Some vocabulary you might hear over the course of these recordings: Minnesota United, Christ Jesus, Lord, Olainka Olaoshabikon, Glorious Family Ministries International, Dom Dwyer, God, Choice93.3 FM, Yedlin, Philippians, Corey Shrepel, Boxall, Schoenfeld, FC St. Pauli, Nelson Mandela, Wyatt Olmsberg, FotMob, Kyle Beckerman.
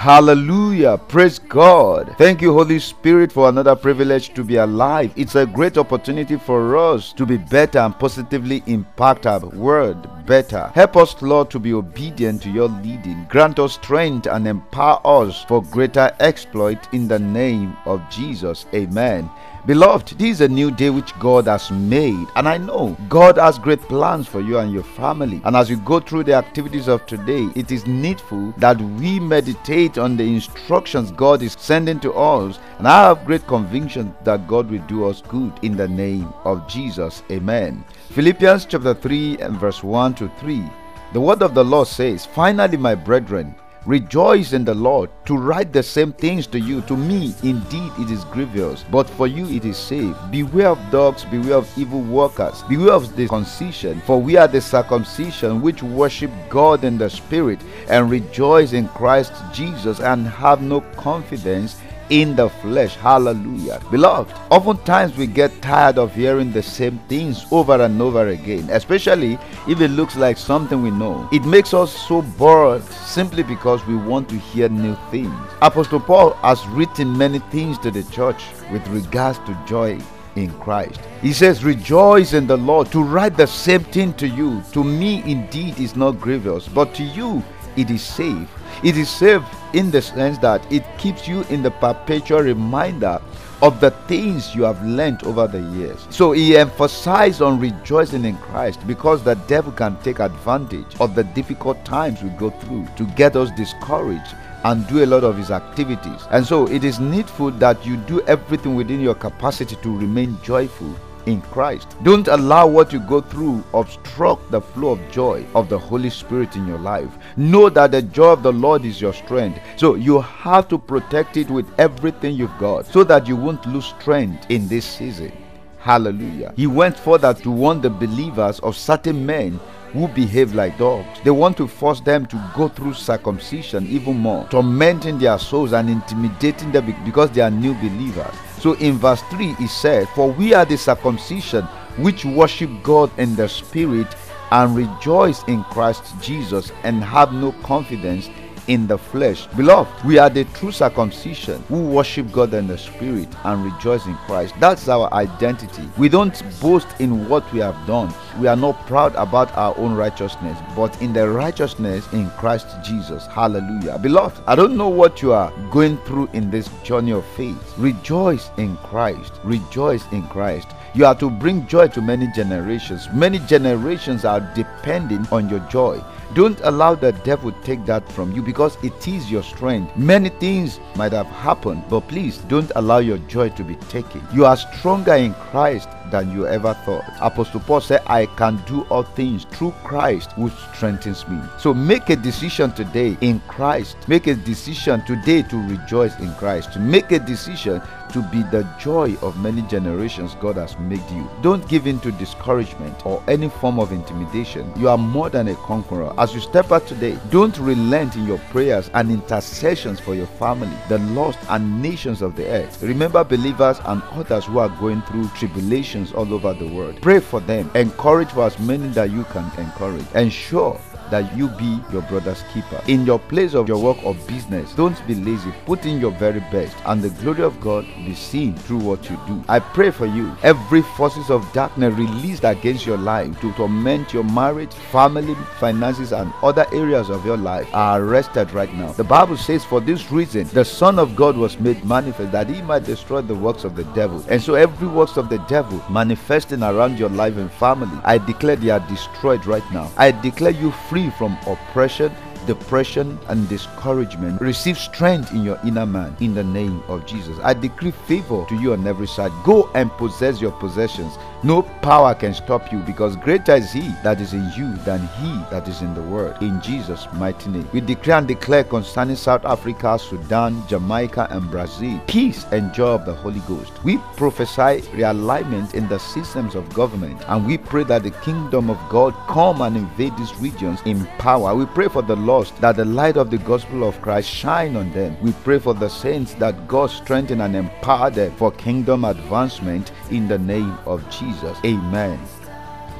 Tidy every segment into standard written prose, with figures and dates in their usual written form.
Hallelujah. Praise God. Thank you, Holy Spirit, for another privilege to be alive. It's a great opportunity for us to be better and positively impact our world better. Help us, Lord, to be obedient to your leading. Grant us strength and empower us for greater exploit in the name of Jesus. Amen. Beloved, this is a new day which God has made, and I know God has great plans for you and your family. And as you go through the activities of today, it is needful that we meditate on the instructions God is sending to us, and I have great conviction that God will do us good in the name of Jesus. Amen. Philippians chapter 3 and verse 1 to 3. The word of the Lord says, "Finally, my brethren, rejoice in the Lord. To write the same things to you, to me indeed it is grievous, but for you it is safe. Beware of dogs, beware of evil workers, beware of the circumcision, for we are the circumcision which worship God in the Spirit and rejoice in Christ Jesus and have no confidence in the flesh." Hallelujah. Beloved, oftentimes we get tired of hearing the same things over and over again, especially if it looks like something we know. It makes us so bored simply because we want to hear new things. Apostle Paul has written many things to the church with regards to joy in Christ. He says, "Rejoice in the Lord. To write the same thing to you, to me indeed is not grievous, but to you it is safe." It is safe in the sense that it keeps you in the perpetual reminder of the things you have learned over the years. So he emphasized on rejoicing in Christ, because the devil can take advantage of the difficult times we go through to get us discouraged and do a lot of his activities. And so it is needful that you do everything within your capacity to remain joyful in Christ. Don't allow what you go through obstruct the flow of joy of the Holy Spirit in your life. Know that the joy of the Lord is your strength, so you have to protect it with everything you've got, so that you won't lose strength in this season. Hallelujah. He went further to warn the believers of certain men who behave like dogs. They want to force them to go through circumcision even more, tormenting their souls and intimidating them because they are new believers. So in verse 3 he said, "For we are the circumcision which worship God in the Spirit and rejoice in Christ Jesus and have no confidence in the flesh." Beloved, we are the true circumcision who worship God in the Spirit and rejoice in Christ. That's our identity. We don't boast in what we have done. We are not proud about our own righteousness, but in the righteousness in Christ Jesus. Hallelujah. Beloved, I don't know what you are going through in this journey of faith. Rejoice in Christ. Rejoice in Christ. You are to bring joy to many generations. Many generations are depending on your joy. Don't allow the devil to take that from you, because it is your strength. Many things might have happened, but please don't allow your joy to be taken. You are stronger in Christ than you ever thought. Apostle Paul said, "I can do all things through Christ who strengthens me." So make a decision today in Christ. Make a decision today to rejoice in Christ. Make a decision to be the joy of many generations God has made you. Don't give in to discouragement or any form of intimidation. You are more than a conqueror. As you step out today, don't relent in your prayers and intercessions for your family, the lost, and nations of the earth. Remember believers and others who are going through tribulations all over the world. Pray for them. Encourage for as many that you can encourage. Ensure that you be your brother's keeper. In your place of your work or business, don't be lazy. Put in your very best, and the glory of God be seen through what you do. I pray for you. Every forces of darkness released against your life to torment your marriage, family, finances, and other areas of your life are arrested right now. The Bible says, "For this reason the Son of God was made manifest, that he might destroy the works of the devil." And so every works of the devil manifesting around your life and family, I declare they are destroyed right now. I declare you free from oppression, depression, and discouragement. Receive strength in your inner man in the name of Jesus. I decree favor to you on every side. Go and possess your possessions. No power can stop you, because greater is he that is in you than he that is in the world. In Jesus' mighty name, we declare and declare concerning South Africa, Sudan, Jamaica, and Brazil, peace and joy of the Holy Ghost. We prophesy realignment in the systems of government, and we pray that the kingdom of God come and invade these regions in power. We pray for the lost, that the light of the gospel of Christ shine on them. We pray for the saints, that God strengthen and empower them for kingdom advancement in the name of Jesus. Amen.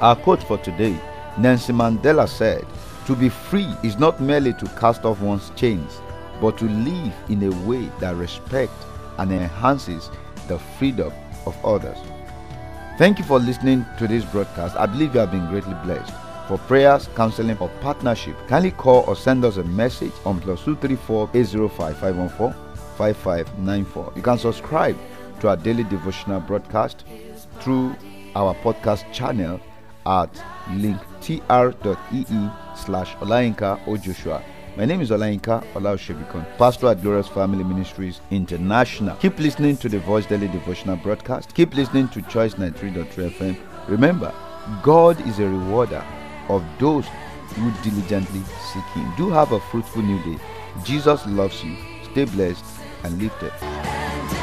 Our quote for today, Nelson Mandela said, "To be free is not merely to cast off one's chains, but to live in a way that respects and enhances the freedom of others. Thank you for listening to this broadcast. I believe you have been greatly blessed. For prayers, counseling, or partnership, kindly call or send us a message on +234 805 514 5594. You can subscribe to our daily devotional broadcast through our podcast channel at linktr.ee/Olainka Ojoshua. My name is Olainka Olaoshabikon, pastor at Glorious Family Ministries International. Keep listening to the Voice Daily Devotional Broadcast. Keep listening to Choice93.3 FM. Remember, God is a rewarder of those who diligently seek Him. Do have a fruitful new day. Jesus loves you. Stay blessed and lifted.